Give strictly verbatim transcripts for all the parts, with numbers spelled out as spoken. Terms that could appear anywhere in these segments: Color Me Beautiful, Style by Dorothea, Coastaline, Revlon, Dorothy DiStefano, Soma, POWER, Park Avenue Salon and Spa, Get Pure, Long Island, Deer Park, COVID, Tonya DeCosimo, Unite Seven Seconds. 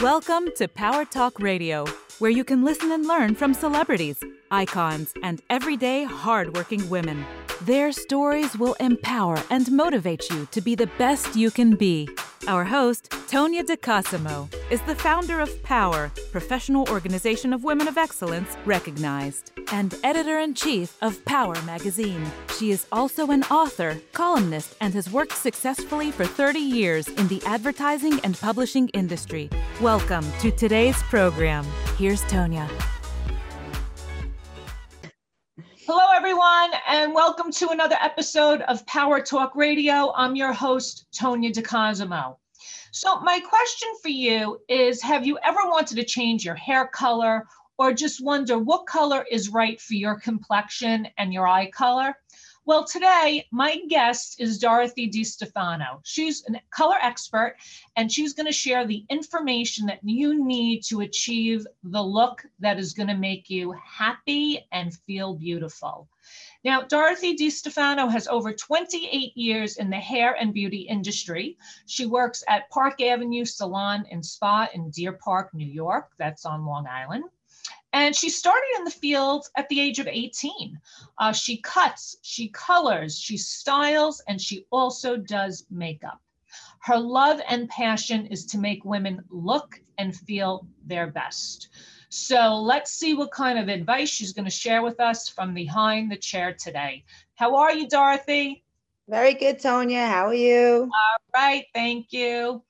Welcome to Power Talk Radio, where you can listen and learn from celebrities, icons, and everyday hardworking women. Their stories will empower and motivate you to be the best you can be. Our host, Tonya DeCosimo, is the founder of POWER, Professional Organization of Women of Excellence Recognized, and editor-in-chief of POWER magazine. She is also an author, columnist, and has worked successfully for thirty years in the advertising and publishing industry. Welcome to today's program. Here's Tonya. Hello, everyone, and welcome to another episode of Power Talk Radio. I'm your host, Tonya DeCosimo. So my question for you is, have you ever wanted to change your hair color or just wonder what color is right for your complexion and your eye color? Well, today, my guest is Dorothy DiStefano. She's a color expert, and she's going to share the information that you need to achieve the look that is going to make you happy and feel beautiful. Now, Dorothy DiStefano has over twenty-eight years in the hair and beauty industry. She works at Park Avenue Salon and Spa in Deer Park, New York. That's on Long Island. And she started in the field at the age of eighteen. Uh, she cuts, she colors, she styles, and she also does makeup. Her love and passion is to make women look and feel their best. So let's see what kind of advice she's going to share with us from behind the chair today. How are you, Dorothy? Very good, Tonya. How are you? All right, thank you.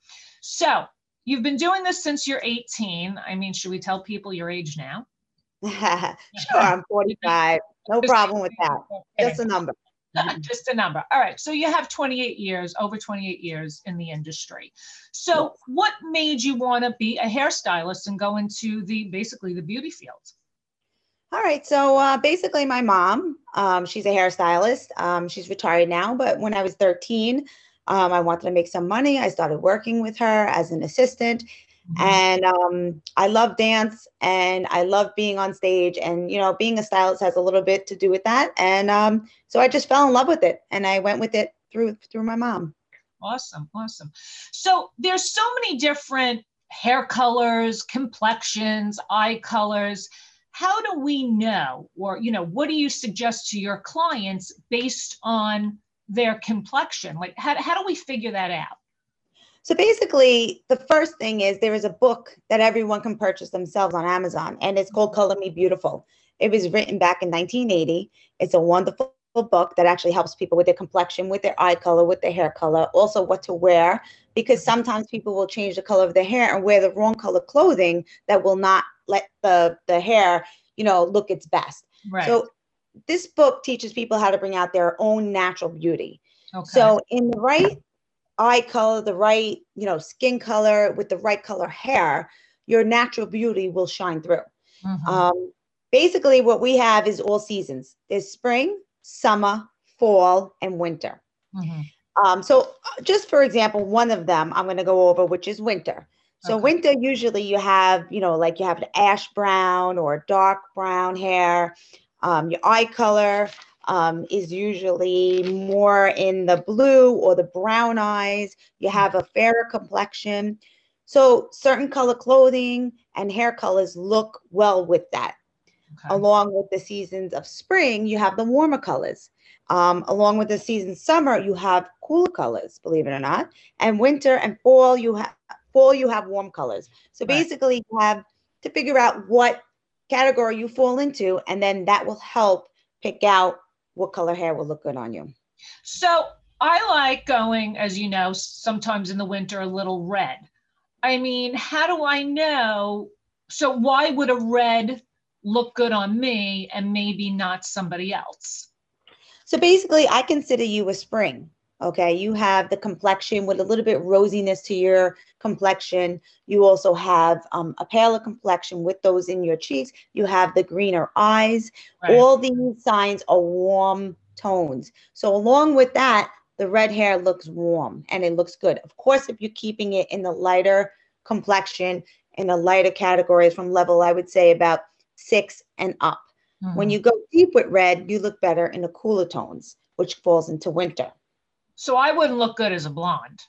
So you've been doing this since you're eighteen. I mean, should we tell people your age now? Sure, I'm forty-five. No problem with that. Just a number. Just a number. All right. So you have twenty-eight years, over twenty-eight years in the industry. So what made you want to be a hairstylist and go into the basically the beauty field? All right. So uh, basically, my mom, um, she's a hairstylist. Um, she's retired now, but when I was thirteen, um, I wanted to make some money. I started working with her as an assistant. Mm-hmm. And um, I love dance and I love being on stage, and, you know, being a stylist has a little bit to do with that. And um, so I just fell in love with it, and I went with it through through my mom. Awesome. Awesome. So there's so many different hair colors, complexions, eye colors. How do we know, or, you know, what do you suggest to your clients based on their complexion? Like, how, how do we figure that out? So basically, the first thing is there is a book that everyone can purchase themselves on Amazon, and it's called Color Me Beautiful. It was written back in nineteen eighty. It's a wonderful book that actually helps people with their complexion, with their eye color, with their hair color, also what to wear, because sometimes people will change the color of their hair and wear the wrong color clothing that will not let the, the hair, you know, look its best. Right. So this book teaches people how to bring out their own natural beauty. Okay. So in the right eye color, the right, you know, skin color, with the right color hair, your natural beauty will shine through. Mm-hmm. Um, basically, what we have is all seasons. There's spring, summer, fall, and winter. Mm-hmm. Um, so just for example, one of them I'm going to go over, which is winter. So okay. Winter, usually you have, you know, like you have an ash brown or dark brown hair. Um, your eye color Um, is usually more in the blue or the brown eyes. You have a fairer complexion. So certain color clothing and hair colors look well with that. Okay. Along with the seasons of spring, you have the warmer colors. Um, along with the season summer, you have cooler colors, believe it or not. And winter and fall, you have fall, you have warm colors. So right. Basically, you have to figure out what category you fall into, and then that will help pick out what color hair will look good on you. So I like going, as you know, sometimes in the winter, a little red. I mean, how do I know? So why would a red look good on me and maybe not somebody else? So basically, I consider you a spring. Okay, you have the complexion with a little bit rosiness to your complexion. You also have um, a paler complexion with those in your cheeks. You have the greener eyes. Right. All these signs are warm tones. So along with that, the red hair looks warm and it looks good. Of course, if you're keeping it in the lighter complexion, in the lighter categories from level, I would say about six and up. Mm-hmm. When you go deep with red, you look better in the cooler tones, which falls into winter. So I wouldn't look good as a blonde.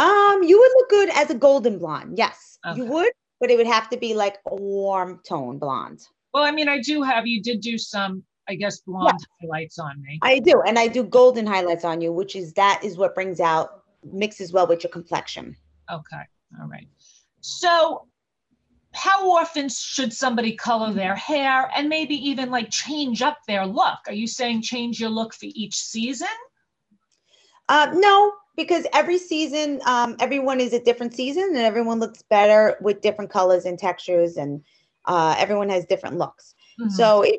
Um, you would look good as a golden blonde. Yes, okay. You would, but it would have to be like a warm tone blonde. Well, I mean, I do have, you did do some, I guess, blonde yeah. highlights on me. I do. And I do golden highlights on you, which is, that is what brings out, mixes well with your complexion. Okay. All right. So how often should somebody color their hair and maybe even like change up their look? Are you saying change your look for each season? Uh, no, because every season, um, everyone is a different season and everyone looks better with different colors and textures, and uh, everyone has different looks. Mm-hmm. So it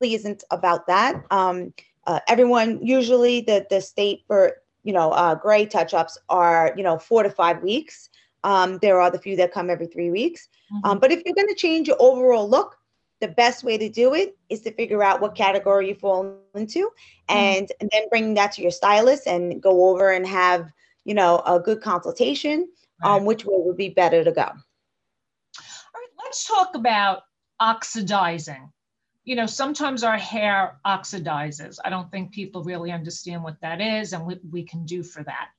really isn't about that. Um, uh, everyone, usually the, the state for, you know, uh, gray touch-ups are, you know, four to five weeks. Um, there are the few that come every three weeks. Mm-hmm. Um, but if you're going to change your overall look, the best way to do it is to figure out what category you fall into, and, mm-hmm. and then bring that to your stylist and go over and have, you know, a good consultation on right. um, which way would be better to go. All right, let's talk about oxidizing. You know, sometimes our hair oxidizes. I don't think people really understand what that is and what we can do for that.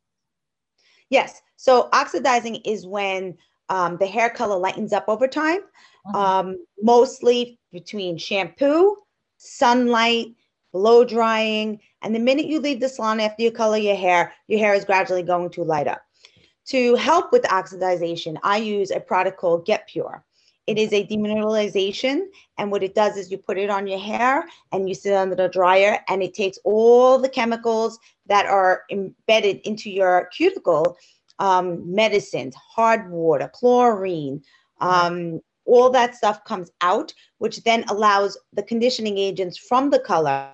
Yes. So oxidizing is when um, the hair color lightens up over time, mm-hmm. um, mostly between shampoo, sunlight, blow drying. And the minute you leave the salon after you color your hair, your hair is gradually going to light up. To help with oxidization, I use a product called Get Pure. It is a demineralization, and what it does is you put it on your hair and you sit under the dryer, and it takes all the chemicals that are embedded into your cuticle, um, medicines, hard water, chlorine, um, all that stuff comes out, which then allows the conditioning agents from the color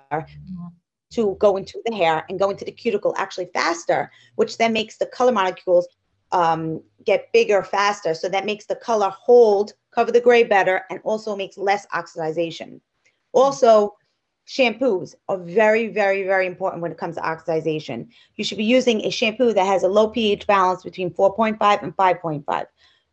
to go into the hair and go into the cuticle actually faster, which then makes the color molecules um, get bigger faster. So that makes the color hold, cover the gray better, and also makes less oxidization. Also, shampoos are very, very, very important when it comes to oxidization. You should be using a shampoo that has a low pH balance between four point five and five point five.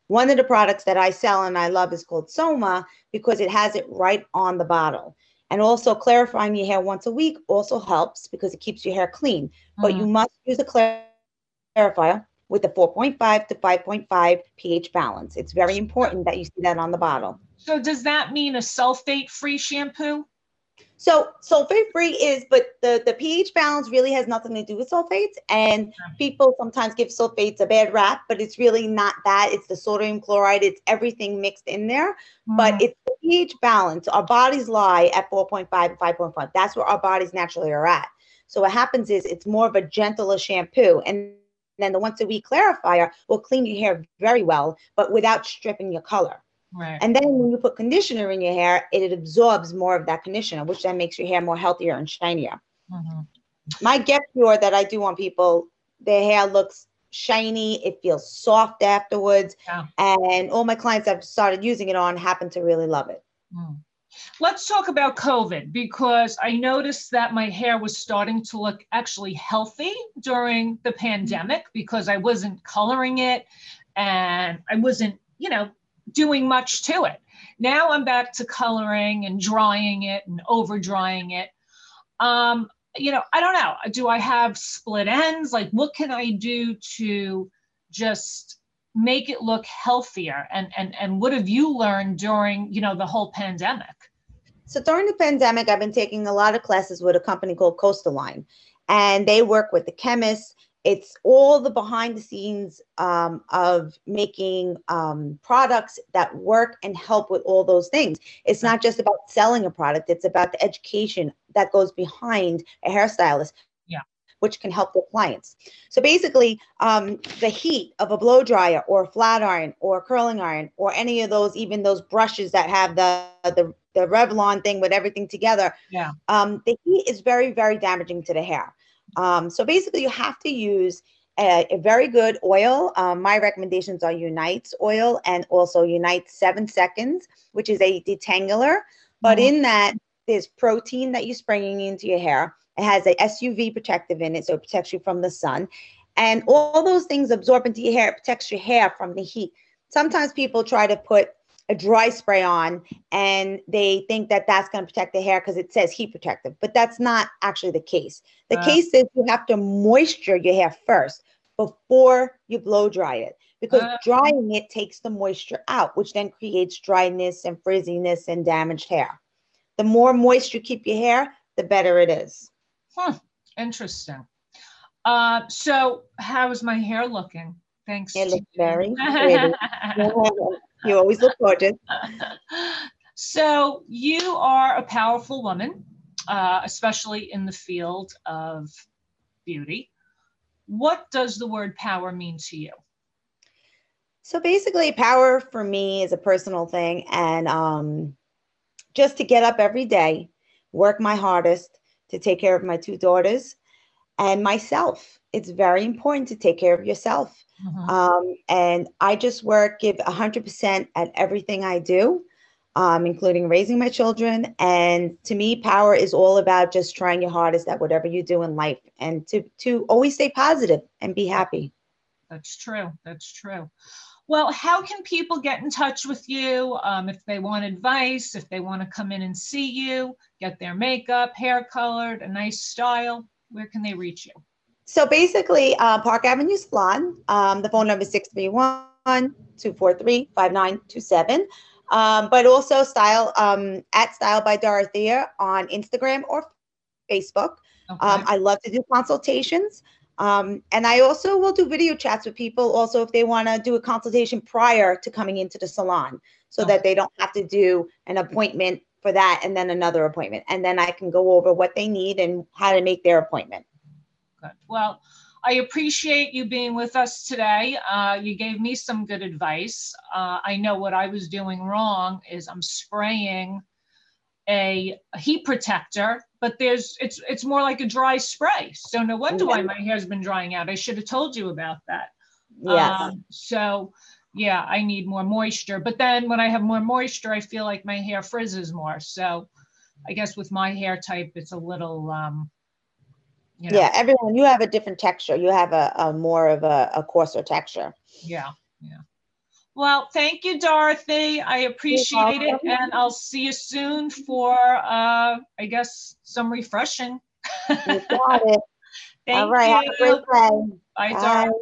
One of the products that I sell and I love is called Soma, because it has it right on the bottle. And also, clarifying your hair once a week also helps, because it keeps your hair clean. Mm-hmm. But you must use a clarifier with a four point five to five point five pH balance. It's very important that you see that on the bottle. So does that mean a sulfate-free shampoo? So sulfate-free is, but the, the pH balance really has nothing to do with sulfates. And people sometimes give sulfates a bad rap, but it's really not that. It's the sodium chloride. It's everything mixed in there. Mm. But it's the pH balance. Our bodies lie at four point five and five point five. That's where our bodies naturally are at. So what happens is it's more of a gentler shampoo. And then the once a week clarifier will clean your hair very well, but without stripping your color. Right. And then when you put conditioner in your hair, it, it absorbs more of that conditioner, which then makes your hair more healthier and shinier. Mm-hmm. My Get Pure that I do on people, their hair looks shiny. It feels soft afterwards. Yeah. And all my clients I've started using it on happen to really love it. Mm. Let's talk about COVID, because I noticed that my hair was starting to look actually healthy during the pandemic, because I wasn't coloring it and I wasn't, you know, doing much to it. Now I'm back to coloring and drying it and over drying it. Um, you know, I don't know. Do I have split ends? Like, what can I do to just make it look healthier? And, and, and what have you learned during, you know, the whole pandemic? So during the pandemic, I've been taking a lot of classes with a company called Coastaline, and they work with the chemists. It's all the behind the scenes um, of making um, products that work and help with all those things. It's not just about selling a product. It's about the education that goes behind a hairstylist, which can help the clients. So basically, um, the heat of a blow dryer or a flat iron or a curling iron or any of those, even those brushes that have the the, the Revlon thing with everything together, yeah. um, the heat is very, very damaging to the hair. Um, so basically, you have to use a, a very good oil. Um, my recommendations are Unite's oil and also Unite Seven Seconds, which is a detangler. But mm-hmm. in that, there's protein that you're spraying into your hair. It has a S U V protective in it, so it protects you from the sun. And all those things absorb into your hair. It protects your hair from the heat. Sometimes people try to put a dry spray on, and they think that that's going to protect the hair because it says heat protective. But that's not actually the case. The uh, case is you have to moisture your hair first. before you blow dry it, because uh, drying it takes the moisture out, which then creates dryness and frizziness and damaged hair. The more moist you keep your hair, the better it is. Hmm. Interesting. Uh, so how is my hair looking? Thanks. It looks very pretty. You always look gorgeous. So you are a powerful woman, uh, especially in the field of beauty. What does the word power mean to you? So basically, power for me is a personal thing. And um, just to get up every day, work my hardest to take care of my two daughters and myself. It's very important to take care of yourself. Mm-hmm. um, and I just work, give one hundred percent at everything I do, um, including raising my children. And to me, power is all about just trying your hardest at whatever you do in life, and to, to always stay positive and be happy. That's true. That's true. Well, how can people get in touch with you um, if they want advice, if they want to come in and see you, get their makeup, hair colored, a nice style? Where can they reach you? So basically, uh, Park Avenue Salon. Um, the phone number is six three one, two four three, five nine two seven. Um, but also style um, at Style by Dorothea on Instagram or Facebook. Okay. Um, I love to do consultations. Um, and I also will do video chats with people also if they want to do a consultation prior to coming into the salon, so okay. that they don't have to do an appointment for that and then another appointment. And then I can go over what they need and how to make their appointment. Good. Well, I appreciate you being with us today. Uh, you gave me some good advice. Uh, I know what I was doing wrong is I'm spraying a heat protector, but there's it's it's more like a dry spray. So no wonder why my hair's been drying out. I should have told you about that. Yes. Um, so yeah, I need more moisture. But then when I have more moisture, I feel like my hair frizzes more. So I guess with my hair type, it's a little, um, you know. Yeah, everyone, you have a different texture. You have a, a more of a, a coarser texture. Yeah, yeah. Well, thank you, Dorothy. I appreciate it. And I'll see you soon for, uh, I guess, some refreshing. You got it. Thank All right. You. Have a great day. Bye, Bye. Dorothy.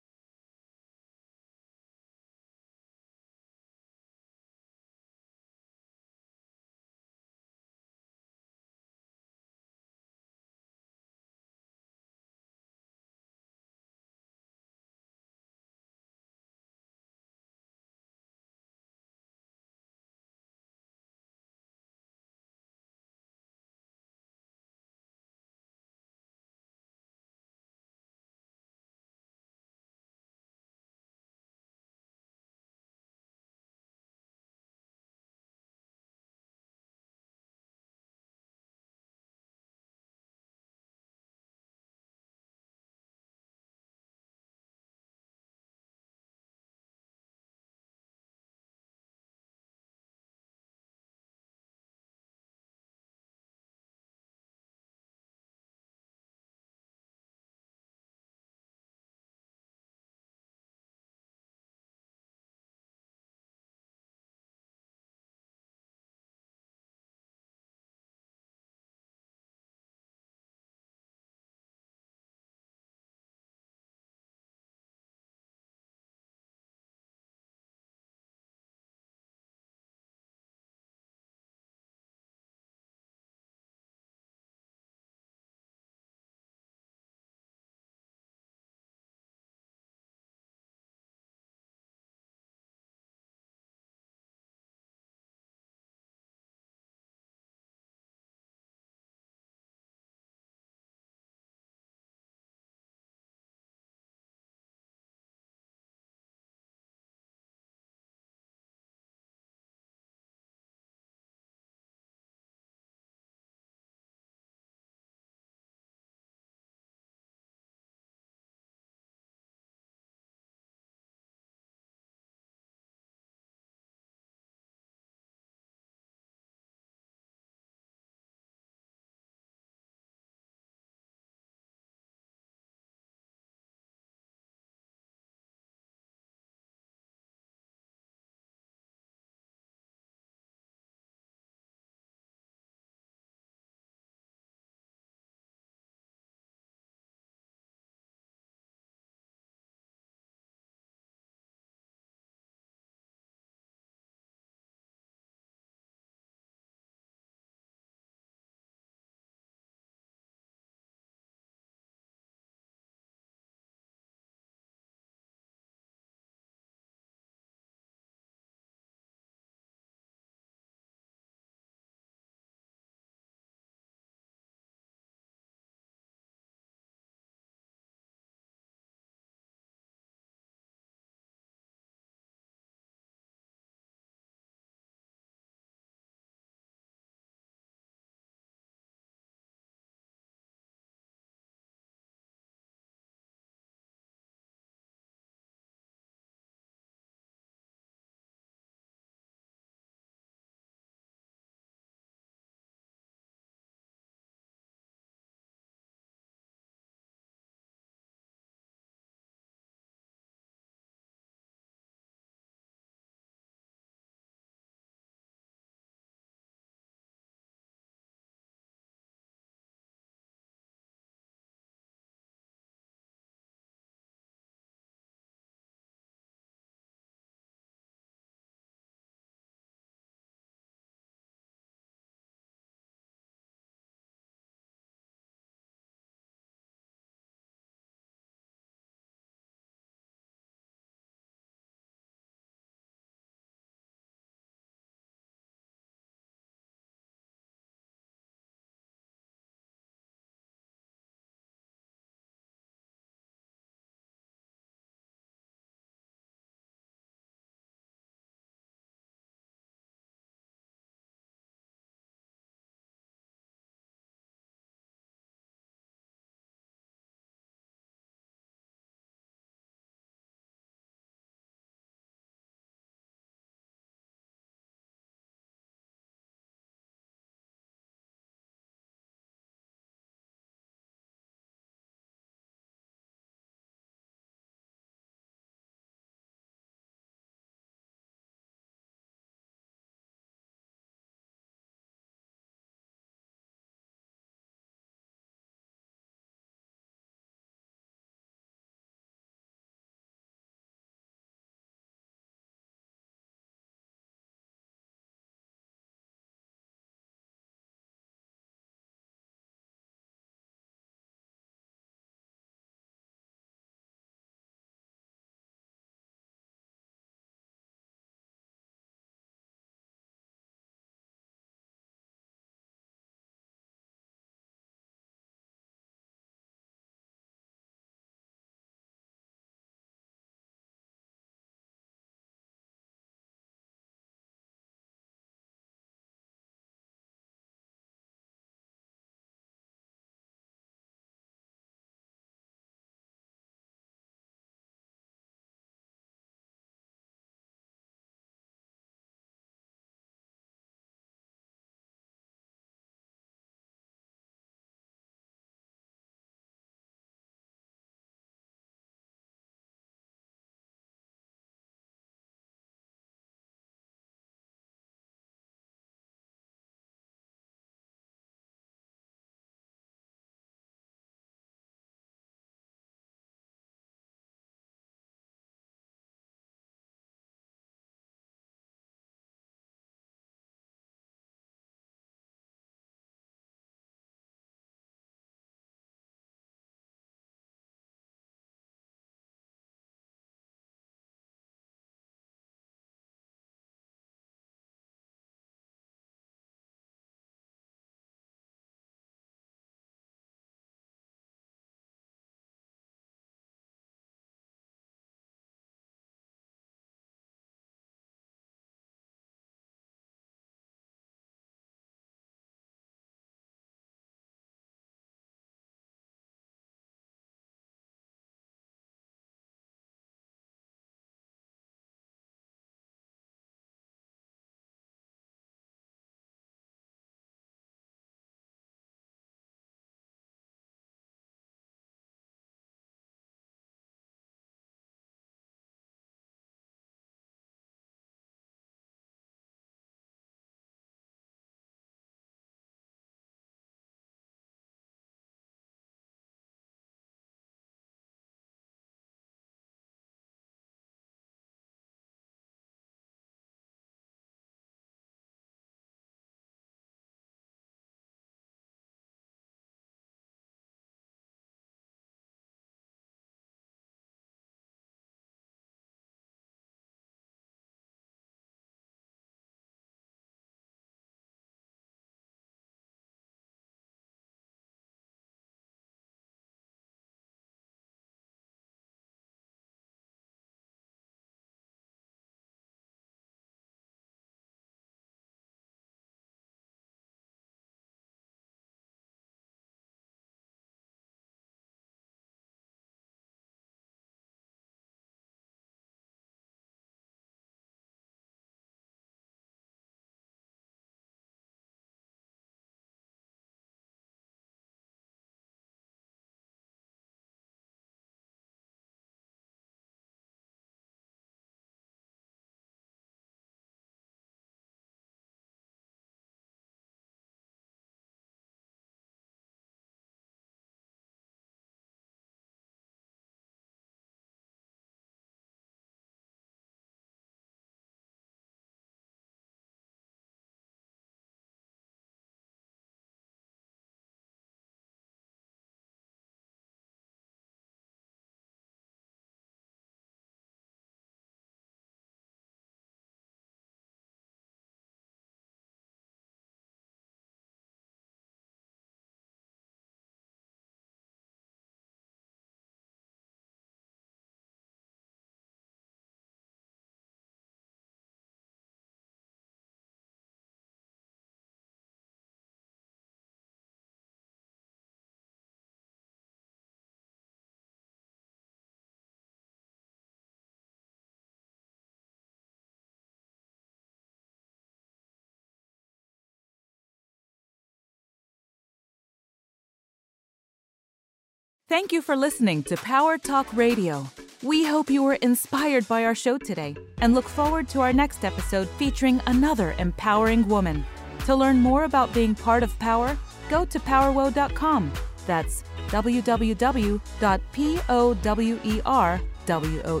Thank you for listening to Power Talk Radio. We hope you were inspired by our show today and look forward to our next episode featuring another empowering woman. To learn more about being part of Power, go to power wow dot com. That's w w w dot power wow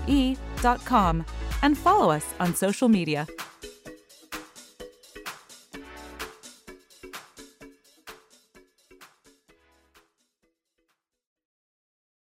dot com and follow us on social media.